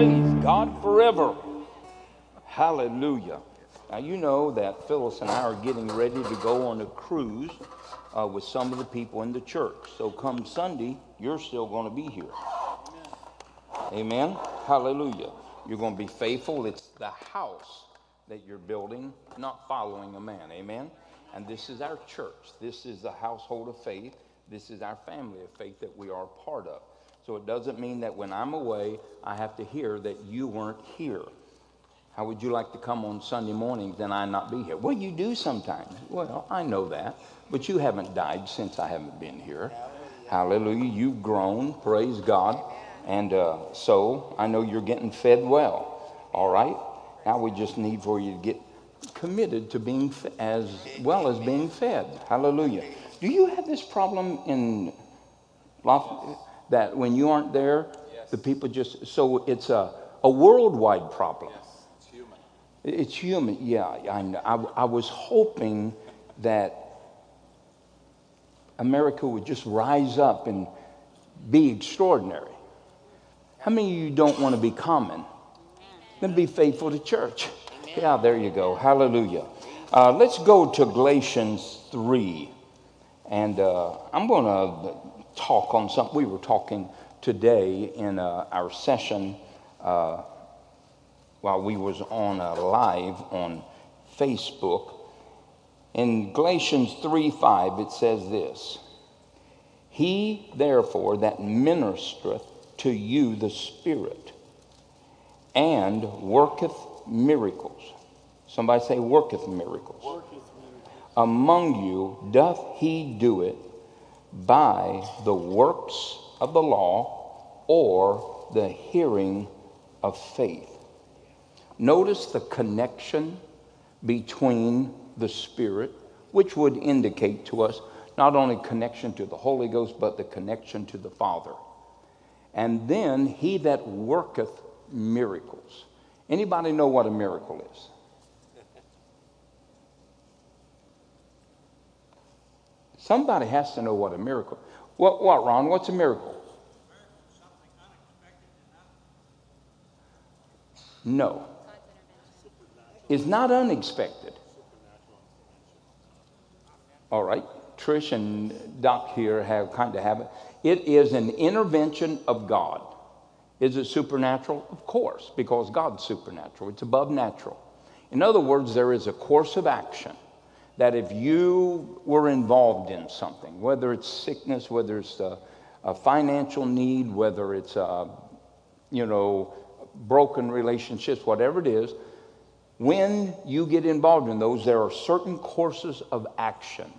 Praise God forever. Hallelujah. Now, you know that Phyllis and I are getting ready to go on a cruise with some of the people in the church. So come Sunday, you're still going to be here. Amen. Hallelujah. You're going to be faithful. It's the house that you're building, not following a man. Amen. And this is our church. This is the household of faith. This is our family of faith that we are a part of. So it doesn't mean that when I'm away, I have to hear that you weren't here. How would you like to come on Sunday mornings and I not be here? Well, you do sometimes. Well, I know that. But you haven't died since I haven't been here. Hallelujah. Hallelujah. You've grown. Praise God. Amen. And so I know you're getting fed well. All right. Now we just need for you to get committed to being as well as being fed. Hallelujah. Do you have this problem in that when you aren't there, yes, the people just, so it's a worldwide problem. Yes, it's human. It's human, yeah. I was hoping that America would just rise up and be extraordinary. How many of you don't want to be common? Then be faithful to church. Yeah, there you go. Hallelujah. Let's go to Galatians 3. And I'm going to talk on something. We were talking today in our session while we was on live on Facebook. In Galatians 3:5, it says this. He, therefore, that ministereth to you the Spirit and worketh miracles. Somebody say worketh miracles. Worketh miracles. Among you doth he do it by the works of the law or the hearing of faith. Notice the connection between the Spirit, which would indicate to us not only connection to the Holy Ghost, but the connection to the Father. And then he that worketh miracles. Anybody know what a miracle is? Somebody has to know what a miracle is. What, Ron? What's a miracle? Something unexpected. No. It's not unexpected. All right. Trish and Doc here have kind of have it. It is an intervention of God. Is it supernatural? Of course, because God's supernatural. It's above natural. In other words, there is a course of action that if you were involved in something, whether it's sickness, whether it's a financial need, whether it's, broken relationships, whatever it is, when you get involved in those, there are certain courses of action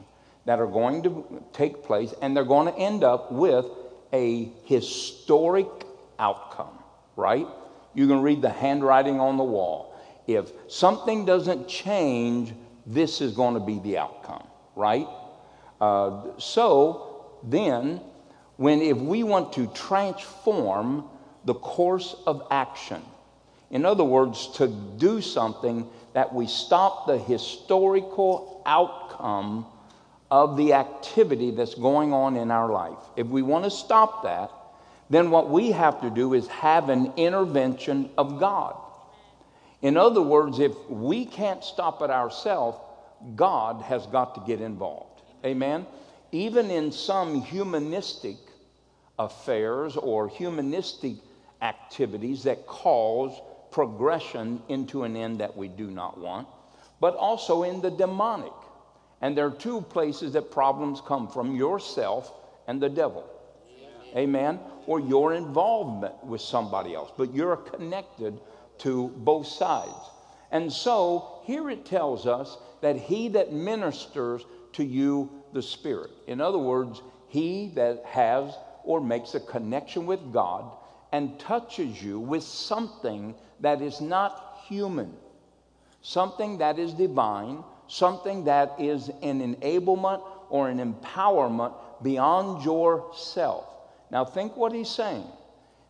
that are going to take place, and they're going to end up with a historic outcome, right? You can read the handwriting on the wall. If something doesn't change, this is going to be the outcome, right? So then, if we want to transform the course of action, in other words, to do something that we stop the historical outcome of the activity that's going on in our life. If we want to stop that, then what we have to do is have an intervention of God. In other words, if we can't stop it ourselves, God has got to get involved. Amen? Even in some humanistic affairs or humanistic activities that cause progression into an end that we do not want, but also in the demonic. And there are two places that problems come from: yourself and the devil. Amen. Or your involvement with somebody else. But you're connected to both sides. And so here it tells us that he that ministers to you the Spirit. In other words, he that has or makes a connection with God and touches you with something that is not human, something that is divine, something that is an enablement or an empowerment beyond yourself. Now think what he's saying,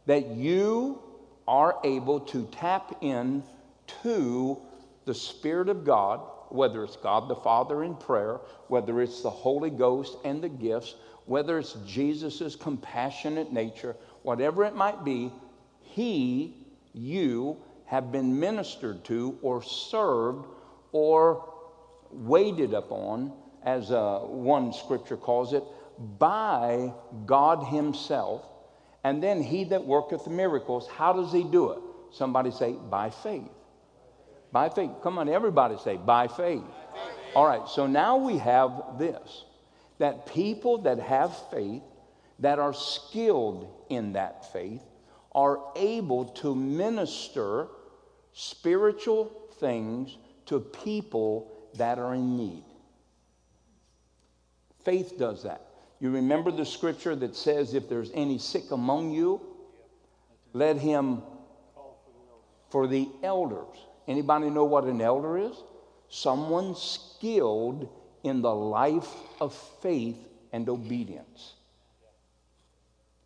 that you are able to tap in to the Spirit of God, whether it's God the Father in prayer, whether it's the Holy Ghost and the gifts, whether it's Jesus' compassionate nature, whatever it might be, he you have been ministered to or served or waited upon, as one scripture calls it, by God himself. And then he that worketh miracles, how does he do it? Somebody say, by faith. By faith. Come on, everybody say, by faith. By faith. All right, so now we have this, that people that have faith, that are skilled in that faith, are able to minister spiritual things to people that are in need. Faith does that. You remember the scripture that says, if there's any sick among you, let him for the elders. Anybody know what an elder is? Someone skilled in the life of faith and obedience.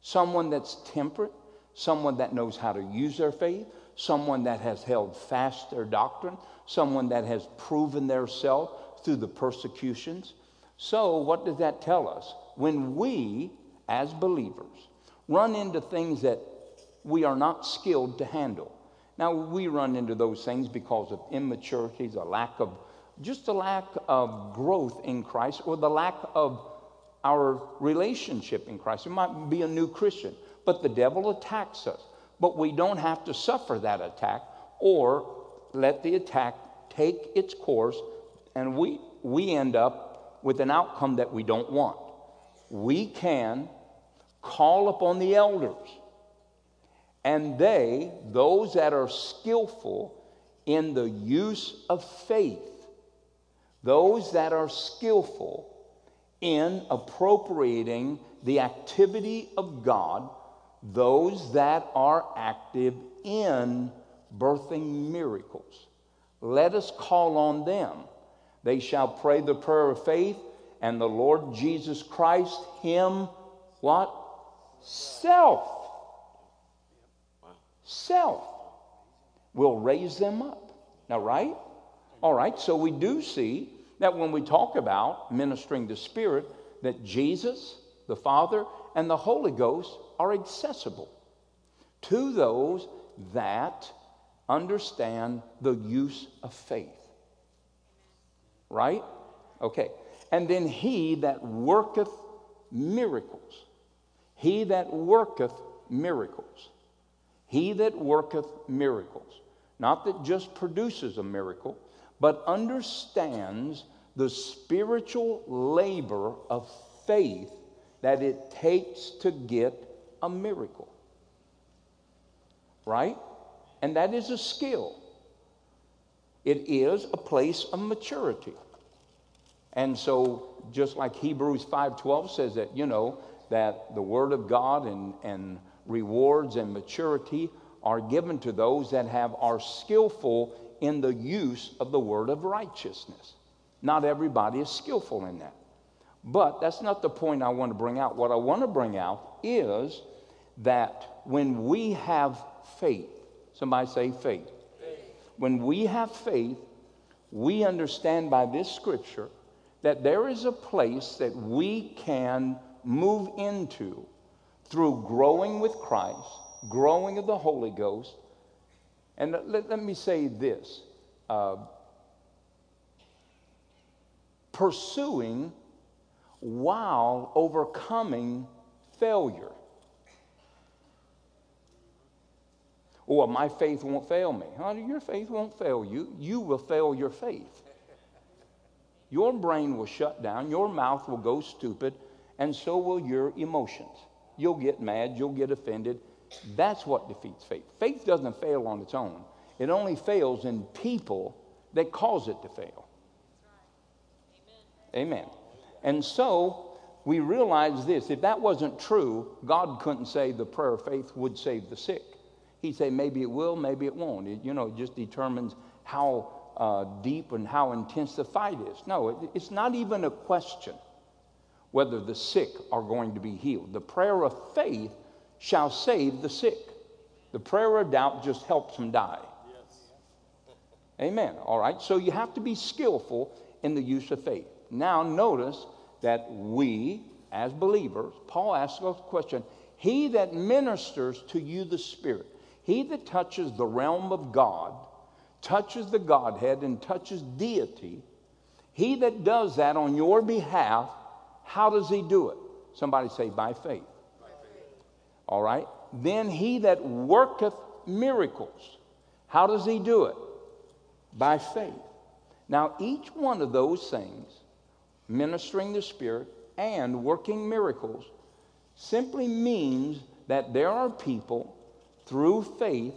Someone that's temperate, someone that knows how to use their faith, someone that has held fast their doctrine, someone that has proven their self through the persecutions. So what does that tell us? When we, as believers, run into things that we are not skilled to handle. Now, we run into those things because of immaturities, a lack of growth in Christ, or the lack of our relationship in Christ. It might be a new Christian, but the devil attacks us. But we don't have to suffer that attack or let the attack take its course, and we end up with an outcome that we don't want. We can call upon the elders, and they, those that are skillful in the use of faith, those that are skillful in appropriating the activity of God, those that are active in birthing miracles, let us call on them. They shall pray the prayer of faith, and the Lord Jesus Christ, him, what? Self will raise them up. Now, right? All right, so we do see that when we talk about ministering the Spirit, that Jesus, the Father, and the Holy Ghost are accessible to those that understand the use of faith. Right? Okay. And then he that worketh miracles. He that worketh miracles. He that worketh miracles. Not that just produces a miracle, but understands the spiritual labor of faith that it takes to get a miracle. Right? And that is a skill. It is a place of maturity. And so, just like Hebrews 5:12 says that, that the word of God and rewards and maturity are given to those that are skillful in the use of the word of righteousness. Not everybody is skillful in that. But that's not the point I want to bring out. What I want to bring out is that when we have faith, somebody say faith. Faith. When we have faith, we understand by this scripture that there is a place that we can move into through growing with Christ, growing of the Holy Ghost. And let me say this. Pursuing while overcoming failure. Well, my faith won't fail me. Honey, your faith won't fail you. You will fail your faith. Your brain will shut down. Your mouth will go stupid. And so will your emotions. You'll get mad. You'll get offended. That's what defeats faith. Faith doesn't fail on its own. It only fails in people that cause it to fail. Right. Amen. Amen. And so we realize this. If that wasn't true, God couldn't say the prayer of faith would save the sick. He'd say maybe it will, maybe it won't. It just determines how deep and how intense the fight is. No, it's not even a question whether the sick are going to be healed. The prayer of faith shall save the sick. The prayer of doubt just helps them die. Yes. Amen. All right, so you have to be skillful in the use of faith. Now notice that we, as believers, Paul asks us a question. He that ministers to you the Spirit. He that touches the realm of God, touches the Godhead, and touches deity, he that does that on your behalf, how does he do it? Somebody say, by faith. By faith. All right. Then he that worketh miracles, how does he do it? By faith. Now, each one of those things, ministering the Spirit and working miracles, simply means that there are people through faith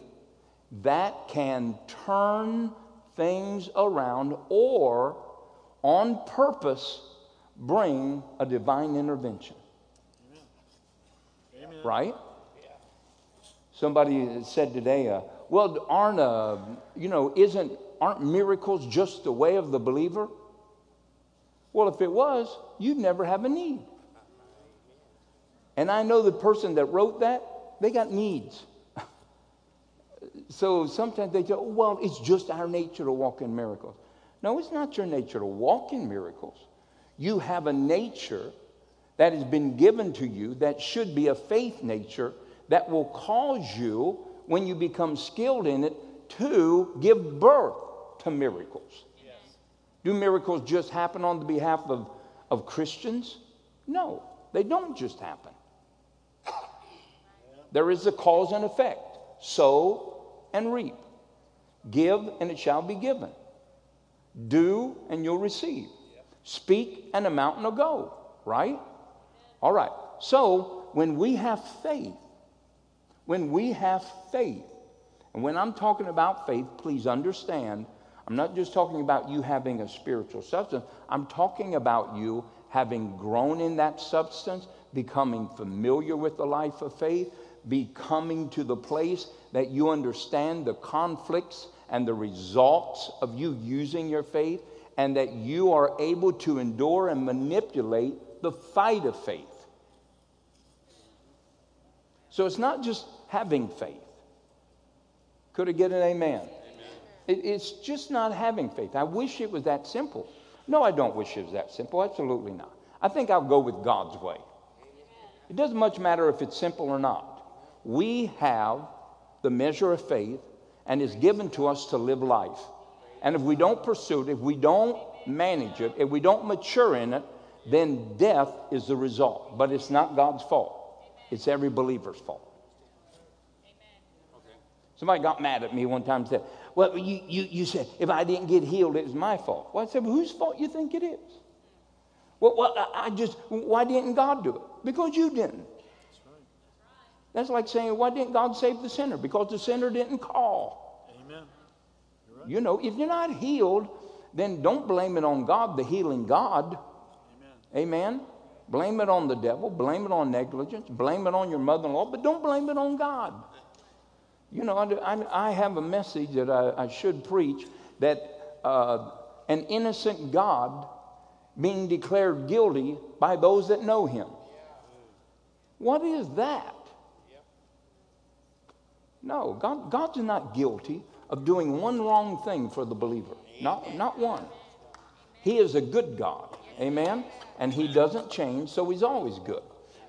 that can turn things around or on purpose bring a divine intervention. Amen. Right? Yeah. Somebody said today, well, aren't miracles just the way of the believer? Well, if it was, you'd never have a need. And I know the person that wrote that, they got needs. So sometimes they go, well, it's just our nature to walk in miracles. No, it's not your nature to walk in miracles. You have a nature that has been given to you that should be a faith nature that will cause you, when you become skilled in it, to give birth to miracles. Yes. Do miracles just happen on the behalf of Christians? No, they don't just happen. There is a cause and effect. Sow and reap. Give and it shall be given. Do and you'll receive. Speak and a mountain will go. Right? All right. So when we have faith, and when I'm talking about faith, please understand, I'm not just talking about you having a spiritual substance. I'm talking about you having grown in that substance, becoming familiar with the life of faith, becoming to the place that you understand the conflicts and the results of you using your faith, and that you are able to endure and manipulate the fight of faith. So it's not just having faith. Could I get an amen? Amen. It's just not having faith. I wish it was that simple. No, I don't wish it was that simple. Absolutely not. I think I'll go with God's way. It doesn't much matter if it's simple or not. We have the measure of faith, and it's given to us to live life. And if we don't pursue it, if we don't manage it, if we don't mature in it, then death is the result. But it's not God's fault. It's every believer's fault. Somebody got mad at me one time and said, well, you said, if I didn't get healed, it was my fault. Well, I said, well, whose fault you think it is? Well, why didn't God do it? Because you didn't. That's right. That's like saying, why didn't God save the sinner? Because the sinner didn't call. Amen. You're right. You know, if you're not healed, then don't blame it on God, the healing God. Amen. Amen. Blame it on the devil. Blame it on negligence. Blame it on your mother-in-law. But don't blame it on God. You know, I have a message that I should preach, that an innocent God being declared guilty by those that know him. What is that? No, God's not guilty of doing one wrong thing for the believer. Not one. He is a good God. Amen? And he doesn't change, so he's always good.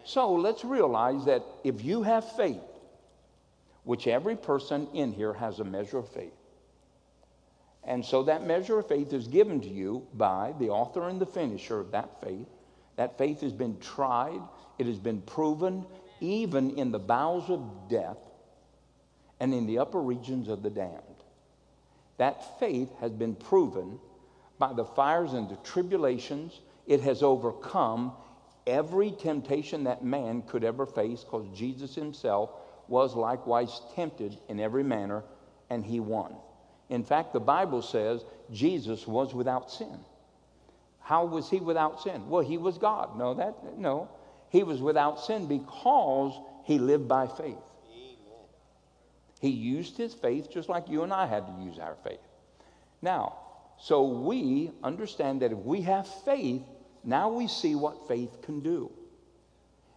So let's realize that if you have faith, which every person in here has a measure of faith. And so that measure of faith is given to you by the author and the finisher of that faith. That faith has been tried. It has been proven even in the bowels of death and in the upper regions of the damned. That faith has been proven by the fires and the tribulations. It has overcome every temptation that man could ever face, because Jesus himself was likewise tempted in every manner, and he won. In fact, the Bible says Jesus was without sin. How was he without sin? Well, he was God. No. He was without sin because he lived by faith. Amen. He used his faith just like you and I had to use our faith. Now, so we understand that if we have faith, now we see what faith can do.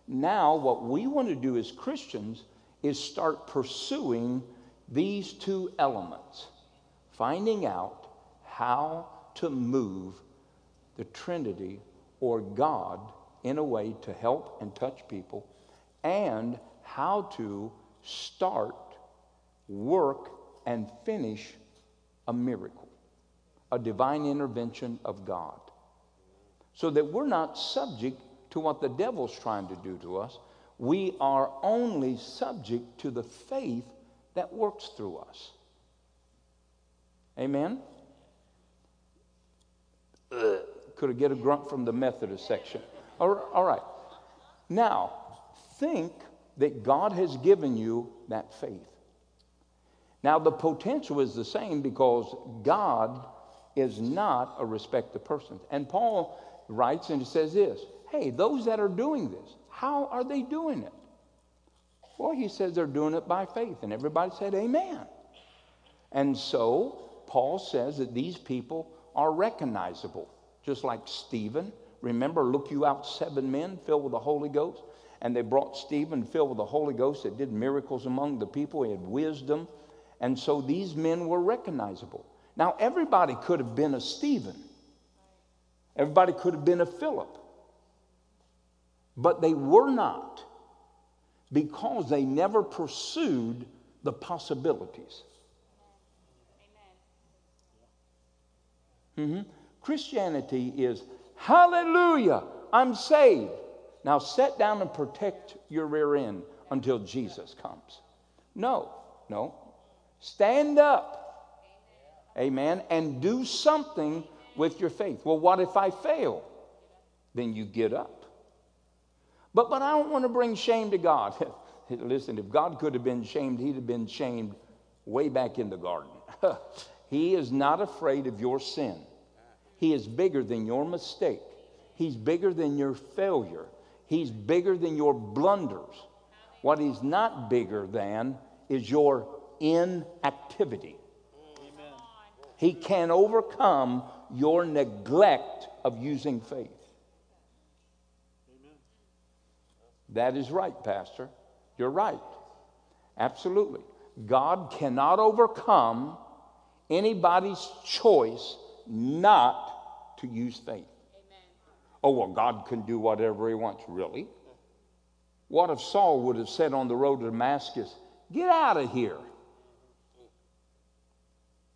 Now, what we want to do as Christians is start pursuing these two elements. Finding out how to move the Trinity or God in a way to help and touch people, and how to start work and finish a miracle, a divine intervention of God, so that we're not subject to what the devil's trying to do to us. We are only subject to the faith that works through us. Amen? Could have get a grunt from the Methodist section. All right. Now, think that God has given you that faith. Now, the potential is the same because God is not a respecter of persons. And Paul writes and he says this, hey, those that are doing this, how are they doing it? Well, he says they're doing it by faith. And everybody said, amen. And so, Paul says that these people are recognizable, just like Stephen. Remember, look you out 7 men filled with the Holy Ghost. And they brought Stephen filled with the Holy Ghost that did miracles among the people. He had wisdom. And so these men were recognizable. Now, everybody could have been a Stephen. Everybody could have been a Philip. But they were not, because they never pursued the possibilities. Mm-hmm. Christianity is, hallelujah, I'm saved. Now sit down and protect your rear end until Jesus comes. No. Stand up, amen, and do something with your faith. Well, what if I fail? Then you get up. But I don't want to bring shame to God. Listen, if God could have been shamed, he'd have been shamed way back in the garden. He is not afraid of your sin. He is bigger than your mistake. He's bigger than your failure. He's bigger than your blunders. What he's not bigger than is your inactivity. Amen. He can overcome your neglect of using faith. Amen. That is right, Pastor. You're right. Absolutely. God cannot overcome anybody's choice not to use faith. Amen. Oh, well, God can do whatever he wants. Really? What if Saul would have said on the road to Damascus, get out of here?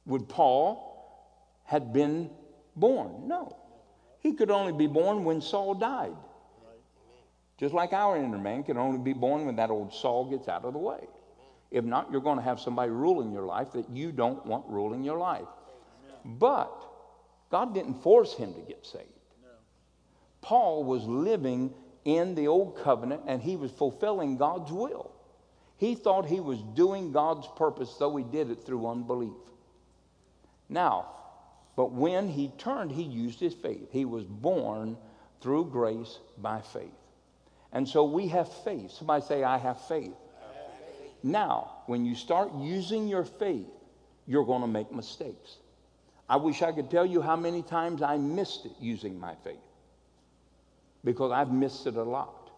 Would Paul have been born? No. He could only be born when Saul died. Just like our inner man can only be born when that old Saul gets out of the way. If not, you're going to have somebody ruling your life that you don't want ruling your life. But God didn't force him to get saved. No. Paul was living in the old covenant, and he was fulfilling God's will. He thought he was doing God's purpose, though he did it through unbelief. Now, but when he turned, he used his faith. He was born through grace by faith. And so we have faith. Somebody say, I have faith. Now, when you start using your faith, you're going to make mistakes. I wish I could tell you how many times I missed it using my faith, because I've missed it a lot.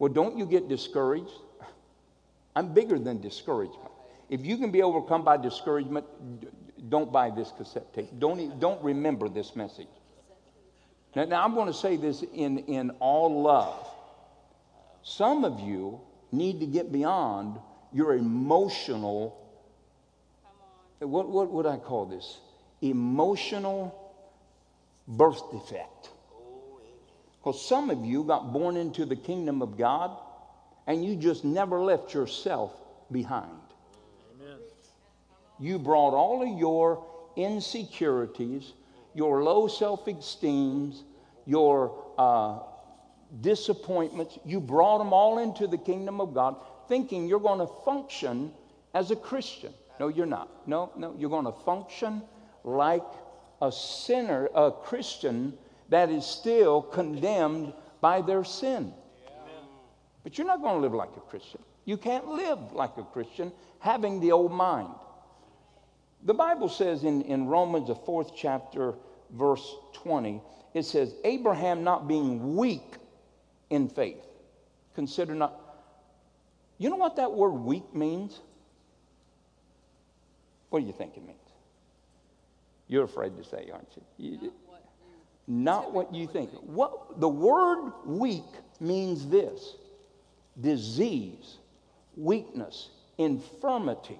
Well, don't you get discouraged? I'm bigger than discouragement. If you can be overcome by discouragement, don't buy this cassette tape. Don't remember this message. Now I'm going to say this in all love. Some of you need to get beyond your emotional, what would I call this? Emotional birth defect. Because some of you got born into the kingdom of God and you just never left yourself behind. Amen. You brought all of your insecurities, your low self-esteem, your disappointments, you brought them all into the kingdom of God thinking you're going to function as a Christian. No, you're not. No, you're going to function like a sinner, a Christian that is still condemned by their sin. Yeah. But you're not going to live like a Christian. You can't live like a Christian having the old mind. The Bible says in Romans, the 4th chapter, verse 20, it says, Abraham not being weak in faith, consider not. You know what that word weak means? What do you think it means? You're afraid to say, aren't you? Not what you think. What the word weak means this: disease, weakness, infirmity.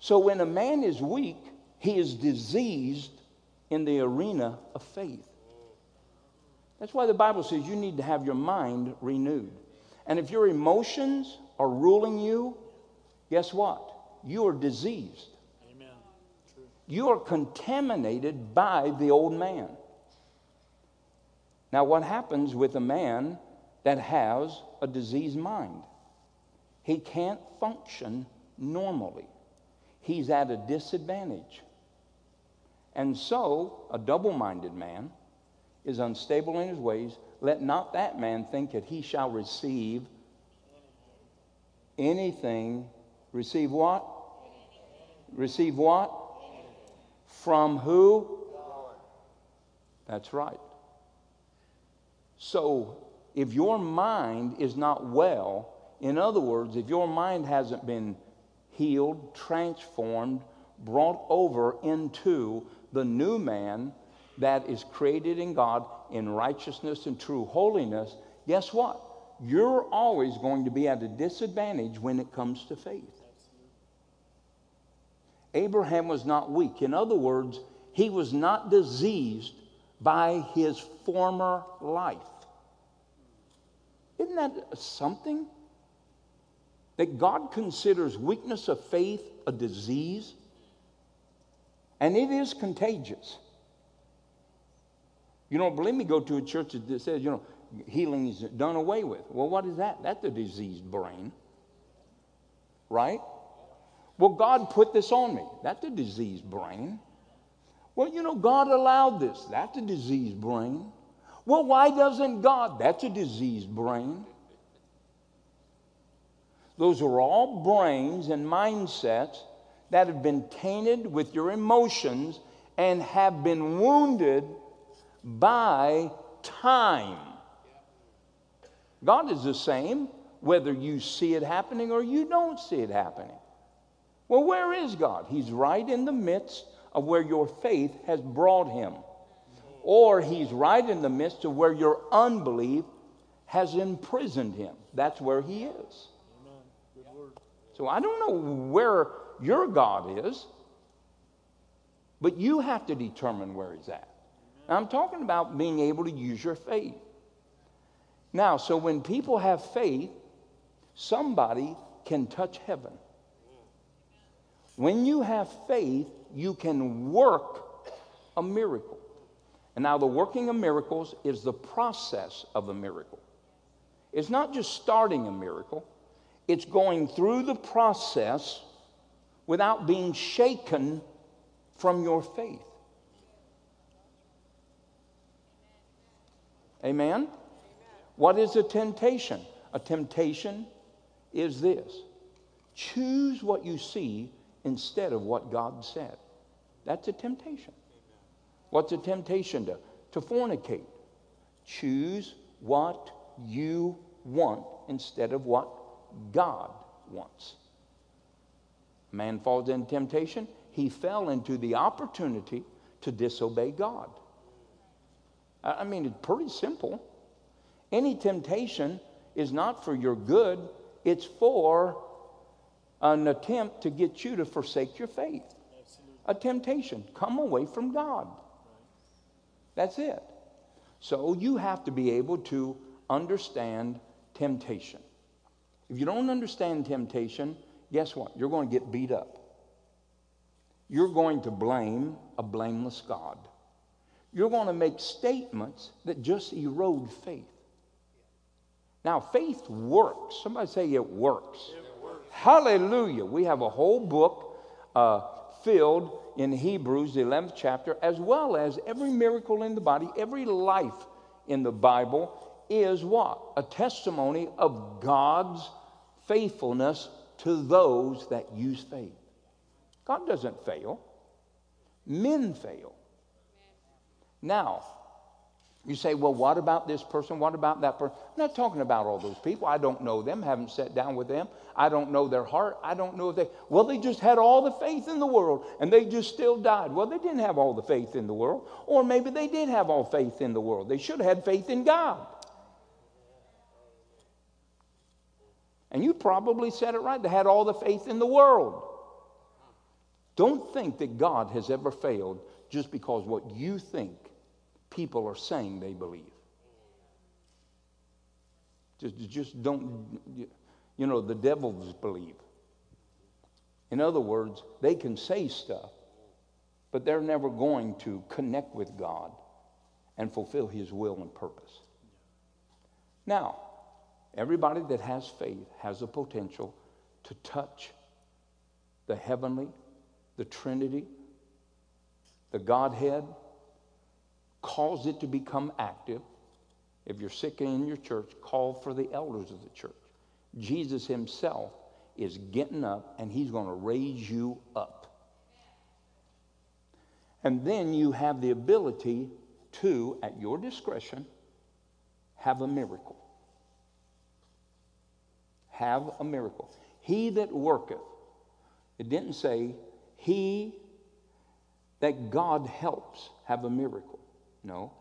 So when a man is weak, he is diseased in the arena of faith. That's why the Bible says you need to have your mind renewed. And if your emotions are ruling you, guess what? You are diseased. Amen. True. You are contaminated by the old man. Now, what happens with a man that has a diseased mind? He can't function normally. He's at a disadvantage. And so, a double-minded man is unstable in his ways. Let not that man think that he shall receive anything. Receive what? Receive what? From who? That's right. So, if your mind is not well, in other words, if your mind hasn't been healed, transformed, brought over into the new man that is created in God in righteousness and true holiness, guess what? You're always going to be at a disadvantage when it comes to faith. Abraham was not weak. In other words, he was not diseased by his former life. Isn't that something? That God considers weakness of faith a disease, and it is contagious. You don't believe me? Go to a church that says, you know, healing is done away with. Well, what is that? That's a diseased brain, right? Well, God put this on me. That's a diseased brain. Well, you know, God allowed this. That's a diseased brain. Well, why doesn't God? That's a diseased brain. Those are all brains and mindsets that have been tainted with your emotions and have been wounded by time. God is the same, whether you see it happening or you don't see it happening. Well, where is God? He's right in the midst of where your faith has brought him. Or he's right in the midst of where your unbelief has imprisoned him. That's where he is. So I don't know where your God is, but you have to determine where he's at. Now, I'm talking about being able to use your faith. Now, so when people have faith, somebody can touch heaven. When you have faith, you can work a miracle. And now the working of miracles is the process of a miracle. It's not just starting a miracle. It's going through the process without being shaken from your faith. Amen? Amen. What is a temptation? A temptation is this. Choose what you see instead of what God said. That's a temptation. What's a temptation to fornicate? Choose what you want instead of what God wants. A man falls into temptation. He fell into the opportunity to disobey God. I mean, it's pretty simple. Any temptation is not for your good. It's for an attempt to get you to forsake your faith. A temptation. Come away from God. That's it. So you have to be able to understand temptation. If you don't understand temptation, guess what? You're going to get beat up. You're going to blame a blameless God. You're going to make statements that just erode faith. Now, faith works. Somebody say it works. It works. Hallelujah. We have a whole book filled in Hebrews, the 11th chapter, as well as every miracle in the body, every life in the Bible is what? A testimony of God's faithfulness to those that use faith. God doesn't fail. Men fail. Now, you say, well, what about this person? What about that person? I'm not talking about all those people. I don't know them. Haven't sat down with them. I don't know their heart. I don't know if they... Well, they just had all the faith in the world, and they just still died. Well, they didn't have all the faith in the world. Or maybe they did have all faith in the world. They should have had faith in God. And you probably said it right. They had all the faith in the world. Don't think that God has ever failed just because what you think people are saying they believe. Just don't, you know, the devils believe. In other words, they can say stuff, but they're never going to connect with God and fulfill His will and purpose. Now, everybody that has faith has the potential to touch the heavenly, the Trinity, the Godhead, cause it to become active. If you're sick in your church, call for the elders of the church. Jesus Himself is getting up, and He's going to raise you up. And then you have the ability to, at your discretion, have a miracle. Have a miracle. He that worketh. It didn't say, he that God helps have a miracle. No.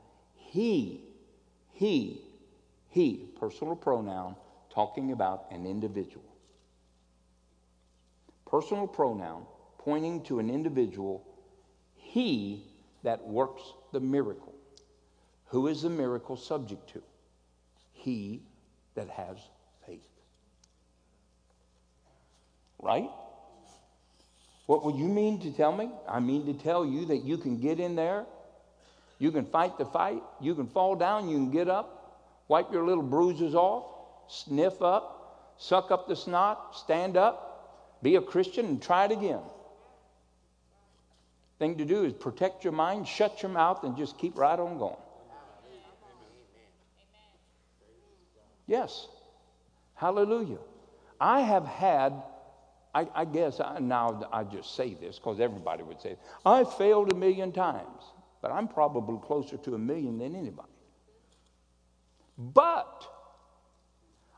He, personal pronoun, talking about an individual. Personal pronoun pointing to an individual, he that works the miracle. Who is the miracle subject to? He that has faith. Right? What would you mean to tell me? I mean to tell you that you can get in there, you can fight the fight, you can fall down, you can get up, wipe your little bruises off, sniff up, suck up the snot, stand up, be a Christian and try it again. Thing to do is protect your mind, shut your mouth, and just keep right on going. Yes. Hallelujah. I have had, I guess, now I just say this because everybody would say, I failed 1,000,000 times, but I'm probably closer to 1,000,000 than anybody. But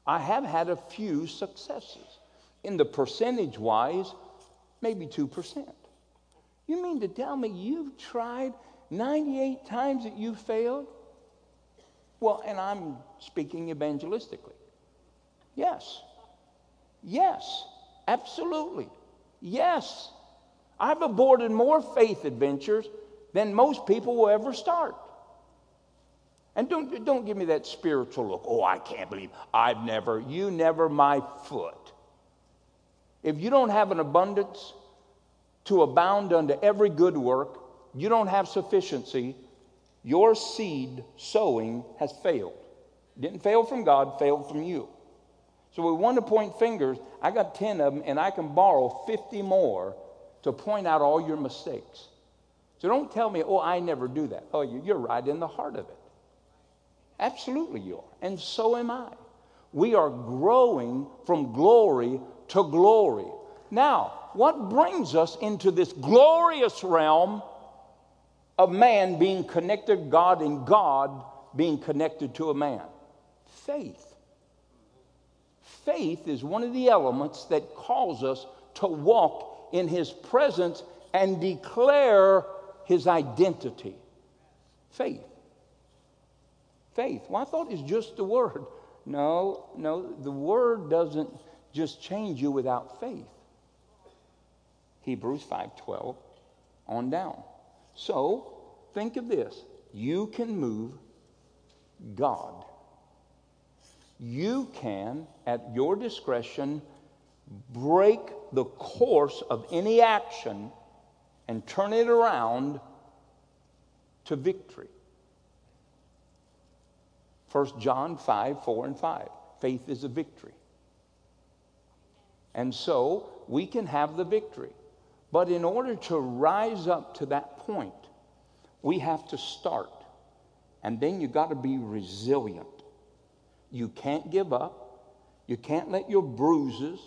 I have had a few successes. In the percentage-wise, maybe 2%. You mean to tell me you've tried 98 times that you failed? Well, and I'm speaking evangelistically. Yes. Yes. Absolutely. Yes. I've aborted more faith adventures than most people will ever start. And don't give me that spiritual look. Oh, I can't believe you never my foot. If you don't have an abundance to abound unto every good work, you don't have sufficiency, your seed sowing has failed. Didn't fail from God, failed from you. So we want to point fingers. I got 10 of them, and I can borrow 50 more to point out all your mistakes. So don't tell me, oh, I never do that. Oh, you're right in the heart of it. Absolutely you are, and so am I. We are growing from glory to glory. Now, what brings us into this glorious realm of man being connected to God and God being connected to a man? Faith. Faith is one of the elements that calls us to walk in His presence and declare His identity. Faith. Faith. Well, I thought it's just the word. No, the word doesn't just change you without faith. Hebrews 5:12 on down. So, think of this. You can move God. You can, at your discretion, break the course of any action and turn it around to victory. 1 John 5:4-5. Faith is a victory. And so, we can have the victory. But in order to rise up to that point, we have to start. And then you got to be resilient. You can't give up. You can't let your bruises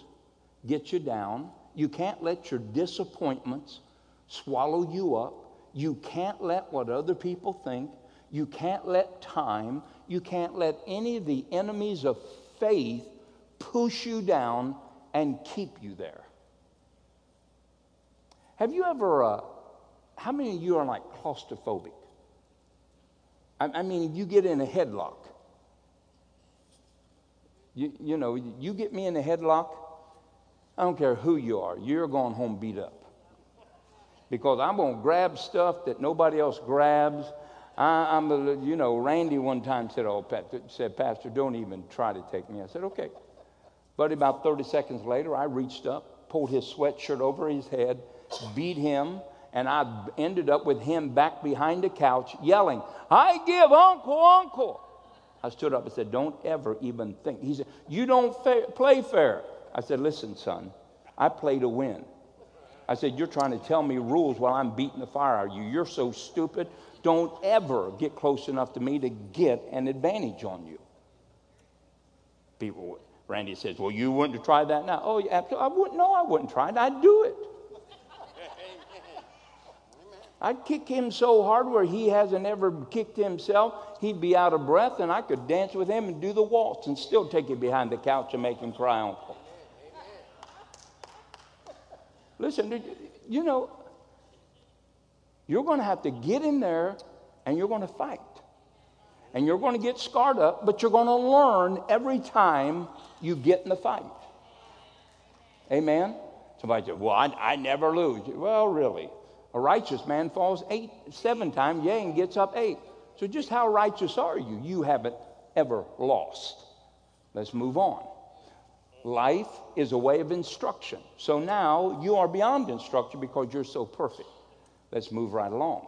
get you down. You can't let your disappointments swallow you up. You can't let what other people think. You can't let time. You can't let any of the enemies of faith push you down and keep you there. Have you ever, how many of you are like claustrophobic? I mean, you get in a headlock. You know, you get me in a headlock, I don't care who you are, you're going home beat up. Because I'm going to grab stuff that nobody else grabs. I'm Randy one time said, Pastor, don't even try to take me. I said, okay. But about 30 seconds later, I reached up, pulled his sweatshirt over his head, beat him, and I ended up with him back behind the couch yelling, I give uncle, uncle. I stood up and said, don't ever even think. He said, you don't play fair. I said, listen, son, I play to win. I said, you're trying to tell me rules while I'm beating the fire out of you. You're so stupid. Don't ever get close enough to me to get an advantage on you. People, Randy says, well, you wouldn't try that now. Oh, yeah, I wouldn't. No, I wouldn't try it. I'd do it. I'd kick him so hard where he hasn't ever kicked himself. He'd be out of breath, and I could dance with him and do the waltz and still take him behind the couch and make him cry, uncle. Listen, you know, you're going to have to get in there, and you're going to fight. And you're going to get scarred up, but you're going to learn every time you get in the fight. Amen? Somebody said, well, I never lose. Well, really. A righteous man falls 7 times, yea, and gets up 8. So just how righteous are you? You haven't ever lost. Let's move on. Life is a way of instruction. So now you are beyond instruction because you're so perfect. Let's move right along.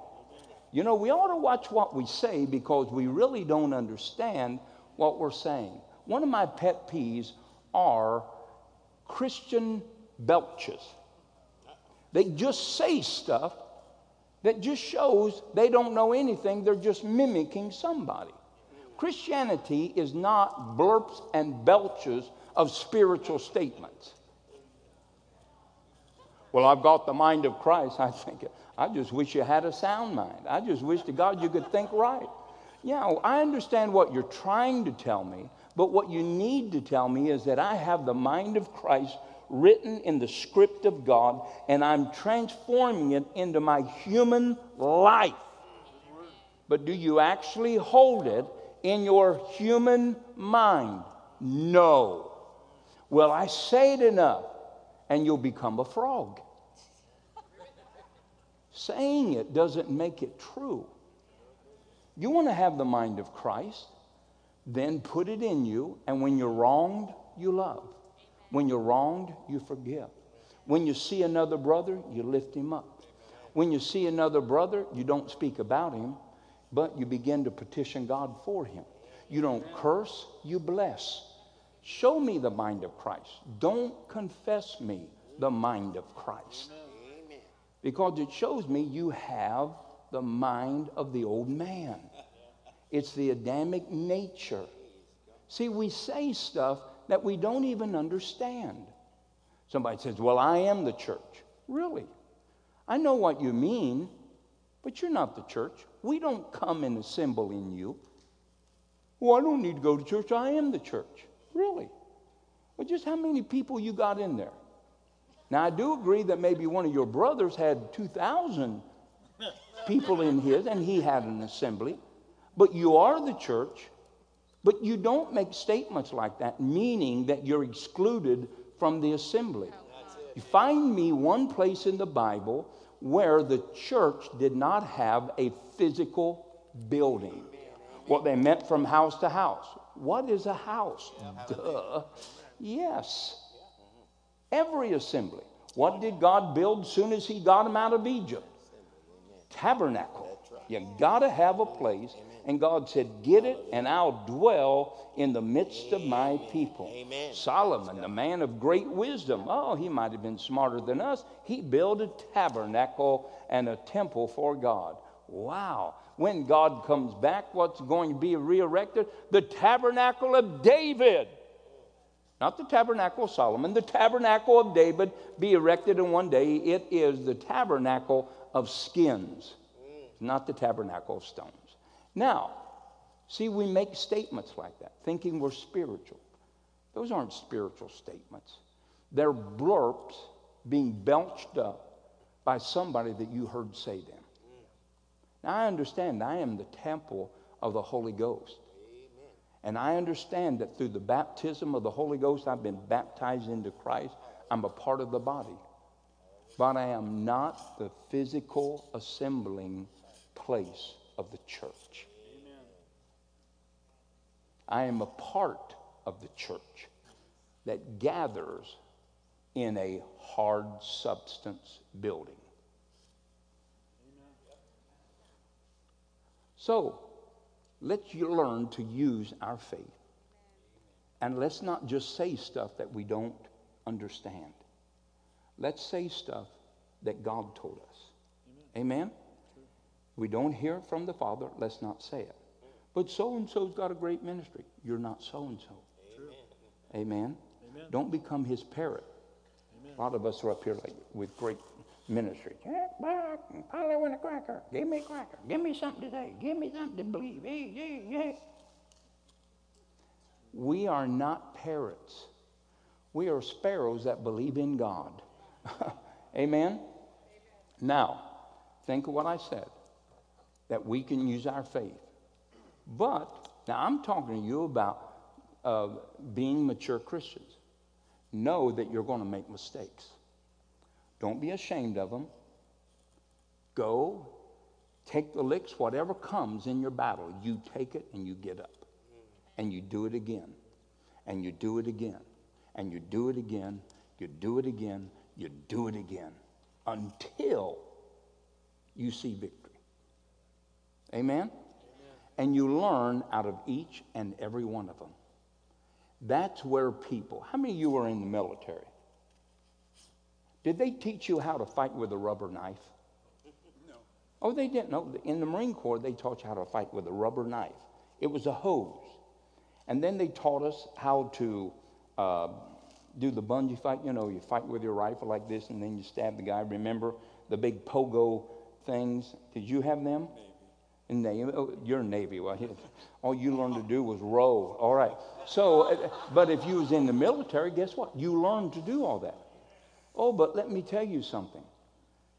You know, we ought to watch what we say because we really don't understand what we're saying. One of my pet peeves are Christian belches. They just say stuff that just shows they don't know anything. They're just mimicking somebody. Christianity is not blurps and belches of spiritual statements. Well, I've got the mind of Christ. I think, I just wish you had a sound mind. I just wish to God you could think right. Yeah, well, I understand what you're trying to tell me, but what you need to tell me is that I have the mind of Christ written in the script of God, and I'm transforming it into my human life. But do you actually hold it in your human mind? No. Well, I say it enough, and you'll become a frog. Saying it doesn't make it true. You want to have the mind of Christ, then put it in you, and when you're wronged, you love. When you're wronged, you forgive. When you see another brother, you lift him up. When you see another brother, you don't speak about him, but you begin to petition God for him. You don't curse, you bless. Show me the mind of Christ. Don't confess me the mind of Christ. Because it shows me you have the mind of the old man. It's the Adamic nature. See, we say stuff that we don't even understand. Somebody says, well, I am the church. Really? I know what you mean, but you're not the church. We don't come and assemble in you. Well, I don't need to go to church. I am the church. Really? Well, just how many people you got in there? Now, I do agree that maybe one of your brothers had 2,000 people in his, and he had an assembly. But you are the church. But you don't make statements like that, meaning that you're excluded from the assembly. You find me one place in the Bible where the church did not have a physical building. What they meant from house to house. What is a house? Duh. Yes. Every assembly. What did God build soon as he got them out of Egypt? Tabernacle. You got to have a place. And God said, get it, and I'll dwell in the midst of my people. Amen. Solomon, the man of great wisdom. Oh, he might have been smarter than us. He built a tabernacle and a temple for God. Wow. When God comes back, what's going to be re-erected? The tabernacle of David. Not the tabernacle of Solomon. The tabernacle of David be erected, and one day it is the tabernacle of skins. Not the tabernacle of stone. Now, see, we make statements like that, thinking we're spiritual. Those aren't spiritual statements. They're blurps being belched up by somebody that you heard say them. Now, I understand I am the temple of the Holy Ghost. And I understand that through the baptism of the Holy Ghost, I've been baptized into Christ. I'm a part of the body. But I am not the physical assembling place of the church. Amen. I am a part of the church that gathers in a hard substance building. So, let's learn to use our faith. And let's not just say stuff that we don't understand. Let's say stuff that God told us. Amen? We don't hear it from the Father, let's not say it. But so-and-so's got a great ministry. You're not so-and-so. Amen? Amen? Don't become his parrot. Amen. A lot of us are up here like with great ministry. Polly want a cracker. Give me a cracker. Give me something today. Give me something to believe. Hey, hey, hey. We are not parrots. We are sparrows that believe in God. Amen? Amen? Now, think of what I said, that we can use our faith. But, now I'm talking to you about being mature Christians. Know that you're going to make mistakes. Don't be ashamed of them. Go, take the licks, whatever comes in your battle, you take it and you get up. And you do it again. And you do it again. And you do it again, you do it again, you do it again, until you see victory. Amen? Amen? And you learn out of each and every one of them. That's where people, how many of you were in the military? Did they teach you how to fight with a rubber knife? No. Oh, they didn't. No, in the Marine Corps, they taught you how to fight with a rubber knife. It was a hose. And then they taught us how to do the bungee fight. You know, you fight with your rifle like this, and then you stab the guy. Remember the big pogo things? Did you have them? Navy. Oh, you're Navy. Well, all you learned to do was roll. All right. So, but if you was in the military, guess what? You learned to do all that. Oh, but let me tell you something.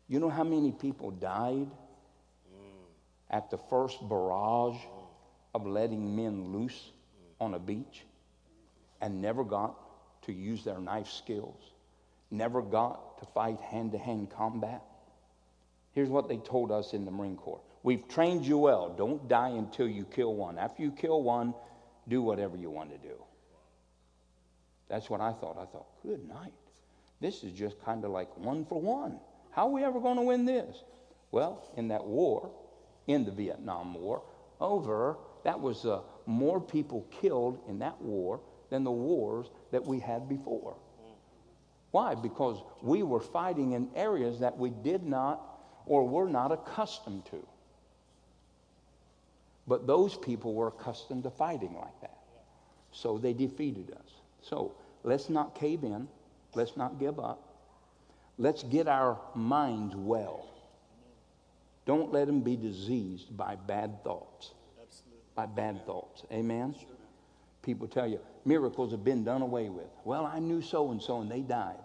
You know how many people died at the first barrage of letting men loose on a beach? And never got to use their knife skills, never got to fight hand-to-hand combat. Here's what they told us in the Marine Corps. We've trained you well. Don't die until you kill one. After you kill one, do whatever you want to do. That's what I thought. I thought, good night. This is just kind of like one for one. How are we ever going to win this? Well, in that war, in the Vietnam War, that was more people killed in that war than the wars that we had before. Why? Because we were fighting in areas that we did not or were not accustomed to. But those people were accustomed to fighting like that. So they defeated us. So let's not cave in. Let's not give up. Let's get our minds well. Don't let them be diseased by bad thoughts. Absolutely. By bad thoughts. Amen? Sure. People tell you, miracles have been done away with. Well, I knew so-and-so and they died.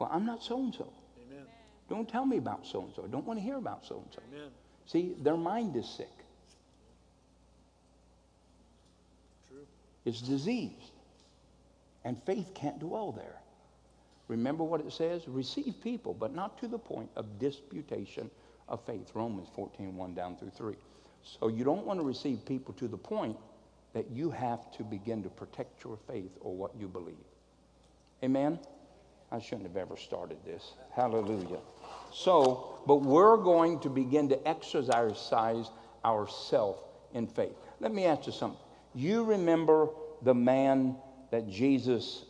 Well, I'm not so-and-so. Amen. Don't tell me about so-and-so. I don't want to hear about so-and-so. Amen. See, their mind is sick. True. It's diseased. And faith can't dwell there. Remember what it says? Receive people, but not to the point of disputation of faith. Romans 14:1 down through 3. So you don't want to receive people to the point that you have to begin to protect your faith or what you believe. Amen? I shouldn't have ever started this. Hallelujah. So, but we're going to begin to exercise ourselves in faith. Let me ask you something. You remember the man that Jesus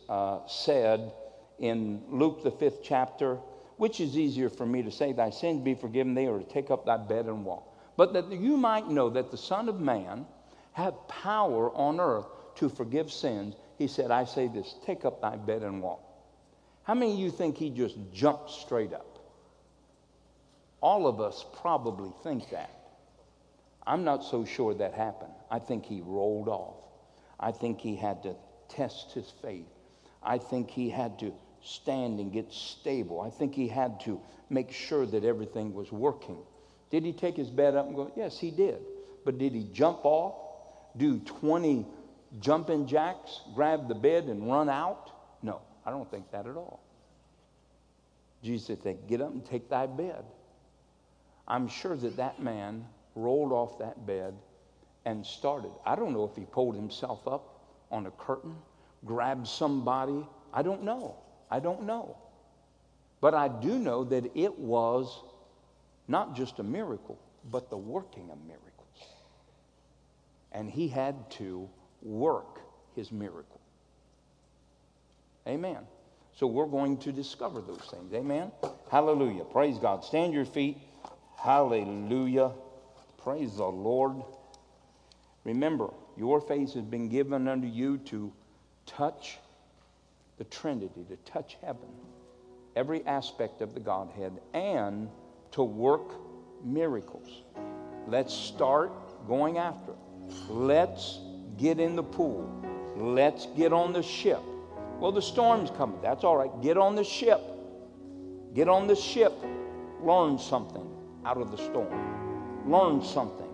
said in Luke the 5th chapter, which is easier for me to say, thy sins be forgiven thee, or to take up thy bed and walk. But that you might know that the Son of Man have power on earth to forgive sins. He said, I say this, take up thy bed and walk. How many of you think he just jumped straight up? All of us probably think that. I'm not so sure that happened. I think he rolled off. I think he had to test his faith. I think he had to stand and get stable. I think he had to make sure that everything was working. Did he take his bed up and go? Yes, he did. But did he jump off? Do 20 jumping jacks, grab the bed and run out? No, I don't think that at all. Jesus said, get up and take thy bed. I'm sure that that man rolled off that bed and started. I don't know if he pulled himself up on a curtain, grabbed somebody. I don't know. But I do know that it was not just a miracle, but the working of miracles. And he had to work his miracle. Amen. So we're going to discover those things. Amen. Hallelujah. Praise God. Stand your feet. Hallelujah. Praise the Lord. Remember, your faith has been given unto you to touch the Trinity, to touch heaven, every aspect of the Godhead, and to work miracles. Let's start going after it. Let's get in the pool. Let's get on the ship. Well, the storm's coming. That's all right. Get on the ship. Get on the ship. Learn something out of the storm. Learn something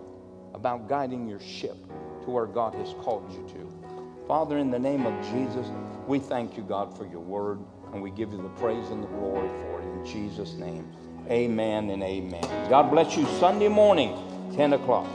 about guiding your ship to where God has called you to. Father, in the name of Jesus, we thank you, God, for your word, and we give you the praise and the glory for it. In Jesus' name, amen and amen. God bless you Sunday morning, 10 o'clock.